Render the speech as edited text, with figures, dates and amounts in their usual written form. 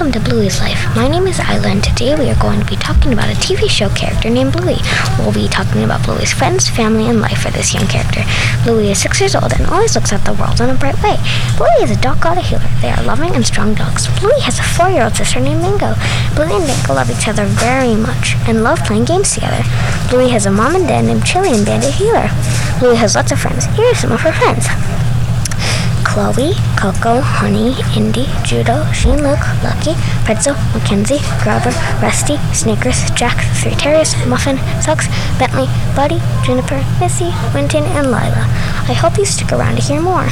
Welcome to Bluey's Life. My name is Isla, and today we are going to be talking about a TV show character named Bluey. We'll be talking about Bluey's friends, family, and life for this young character. Bluey is 6 years old and always looks at the world in a bright way. Bluey is a dog called a healer. They are loving and strong dogs. Bluey has a 4-year-old sister named Bingo. Bluey and Bingo love each other very much and love playing games together. Bluey has a mom and dad named Chili and Bandit Heeler. Bluey has lots of friends. Here are some of her friends. Chloe, Coco, Honey, Indy, Judo, Sheen, Luke, Lucky, Pretzel, Mackenzie, Grubber, Rusty, Snickers, Jack, Three Terriers, Muffin, Socks, Bentley, Buddy, Juniper, Missy, Winton, and Lila. I hope you stick around to hear more.